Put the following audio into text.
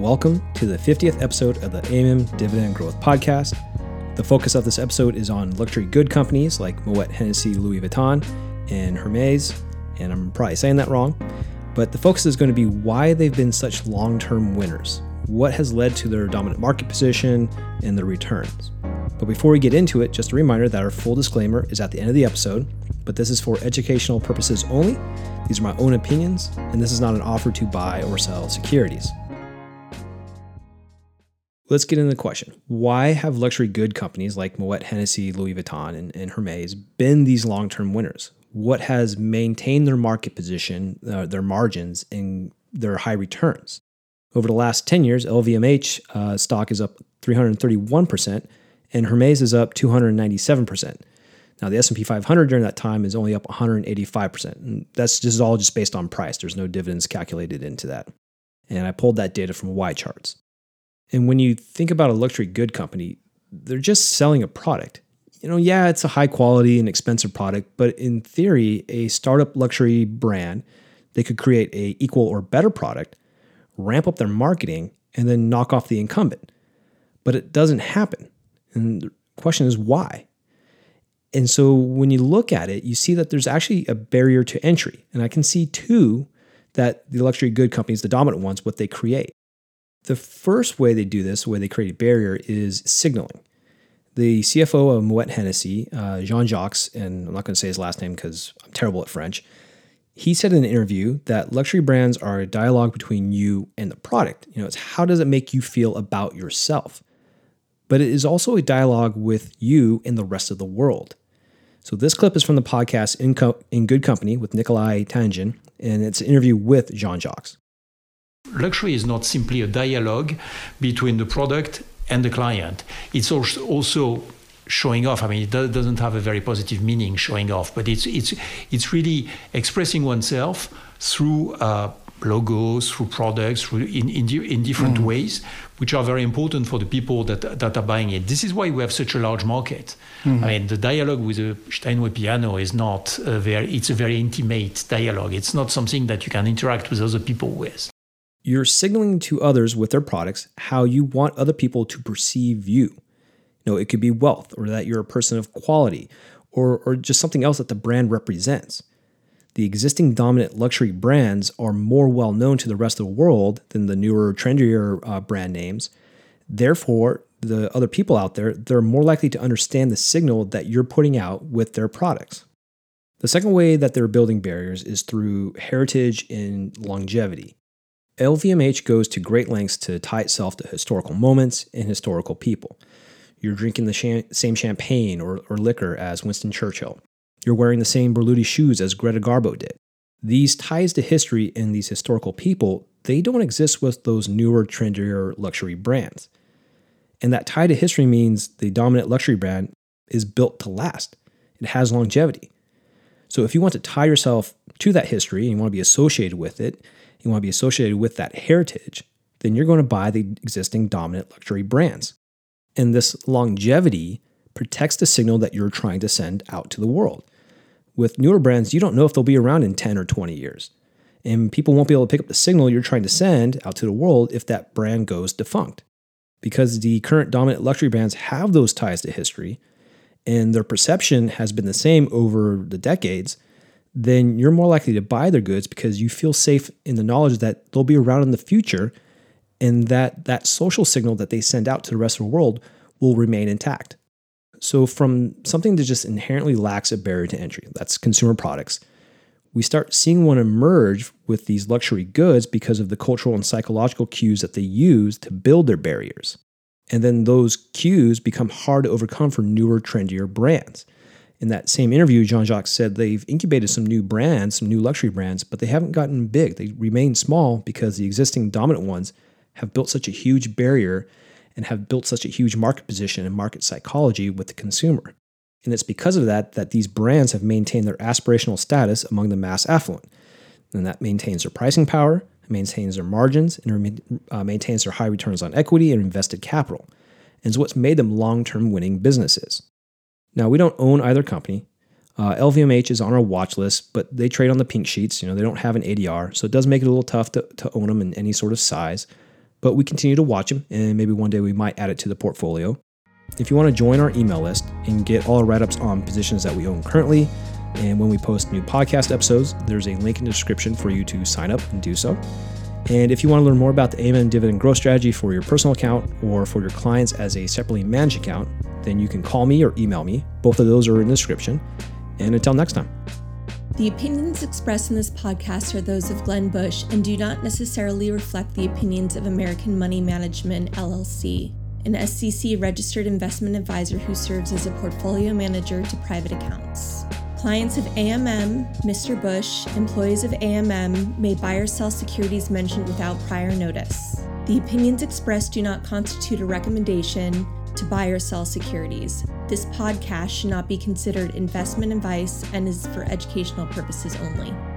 and welcome to the 50th episode of the AMM Dividend Growth Podcast. The focus of this episode is on luxury good companies like Möet Hennessy Louis Vuitton and Hermès, and I'm probably saying that wrong, but the focus is going to be why they've been such long-term winners, what has led to their dominant market position and their returns. But before we get into it, just a reminder that our full disclaimer is at the end of the episode, but this is for educational purposes only. These are my own opinions, and this is not an offer to buy or sell securities. Let's get into the question. Why have luxury good companies like Möet Hennessy, Louis Vuitton, and Hermès been these long-term winners? What has maintained their market position, their margins, and their high returns? Over the last 10 years, LVMH stock is up 331%, and Hermès is up 297%. Now, the S&P 500 during that time is only up 185%. And that's just all just based on price. There's no dividends calculated into that. And I pulled that data from YCharts. And when you think about a luxury good company, they're just selling a product. You know, yeah, it's a high quality and expensive product, but in theory, a startup luxury brand, they could create an equal or better product, ramp up their marketing, and then knock off the incumbent. But it doesn't happen. And the question is why? And so when you look at it, you see that there's actually a barrier to entry. And I can see two that the luxury good companies, the dominant ones, what they create. The first way they do this, the way they create a barrier, is signaling. The CFO of Möet Hennessy, Jean Jacques, and I'm not going to say his last name because I'm terrible at French, he said in an interview that luxury brands are a dialogue between you and the product. You know, it's how does it make you feel about yourself? But it is also a dialogue with you and the rest of the world. So this clip is from the podcast In Good Company with Nicolai Tangen, and it's an interview with Jean Jacques. Luxury is not simply a dialogue between the product and the client. It's also showing off. I mean, it doesn't have a very positive meaning, showing off, but it's really expressing oneself through logos, through products, through in different ways, which are very important for the people that are buying it. This is why we have such a large market. Mm-hmm. I mean, the dialogue with a Steinway piano is not it's a very intimate dialogue. It's not something that you can interact with other people with. You're signaling to others with their products how you want other people to perceive you. You know, it could be wealth, or that you're a person of quality, or just something else that the brand represents. The existing dominant luxury brands are more well-known to the rest of the world than the newer, trendier brand names. Therefore, the other people out there, they're more likely to understand the signal that you're putting out with their products. The second way that they're building barriers is through heritage and longevity. LVMH goes to great lengths to tie itself to historical moments and historical people. You're drinking the same champagne or liquor as Winston Churchill. You're wearing the same Berluti shoes as Greta Garbo did. These ties to history and these historical people, they don't exist with those newer, trendier luxury brands. And that tie to history means the dominant luxury brand is built to last. It has longevity. So if you want to tie yourself to that history and you want to be associated with it, you want to be associated with that heritage, then you're going to buy the existing dominant luxury brands. And this longevity protects the signal that you're trying to send out to the world. With newer brands, you don't know if they'll be around in 10 or 20 years. And people won't be able to pick up the signal you're trying to send out to the world if that brand goes defunct. Because the current dominant luxury brands have those ties to history, and their perception has been the same over the decades, then you're more likely to buy their goods because you feel safe in the knowledge that they'll be around in the future, and that social signal that they send out to the rest of the world will remain intact. So from something that just inherently lacks a barrier to entry, that's consumer products, we start seeing one emerge with these luxury goods because of the cultural and psychological cues that they use to build their barriers. And then those cues become hard to overcome for newer, trendier brands. In that same interview, Jean Jacques said they've incubated some new brands, some new luxury brands, but they haven't gotten big. They remain small because the existing dominant ones have built such a huge barrier and have built such a huge market position and market psychology with the consumer. And it's because of that these brands have maintained their aspirational status among the mass affluent. And that maintains their pricing power, maintains their margins, and maintains their high returns on equity and invested capital. And it's what's made them long-term winning businesses. Now, we don't own either company. LVMH is on our watch list, but they trade on the pink sheets. You know, they don't have an ADR, so it does make it a little tough to own them in any sort of size. but we continue to watch them, and maybe one day we might add it to the portfolio. If you want to join our email list and get all our write-ups on positions that we own currently, and when we post new podcast episodes, there's a link in the description for you to sign up and do so. And if you want to learn more about the AMM Dividend Growth Strategy for your personal account or for your clients as a separately managed account, then you can call me or email me. Both of those are in the description. And until next time. The opinions expressed in this podcast are those of Glenn Bush and do not necessarily reflect the opinions of American Money Management, LLC, an SEC-registered investment advisor who serves as a portfolio manager to private accounts. Clients of AMM, Mr. Bush, employees of AMM may buy or sell securities mentioned without prior notice. The opinions expressed do not constitute a recommendation to buy or sell securities. This podcast should not be considered investment advice and is for educational purposes only.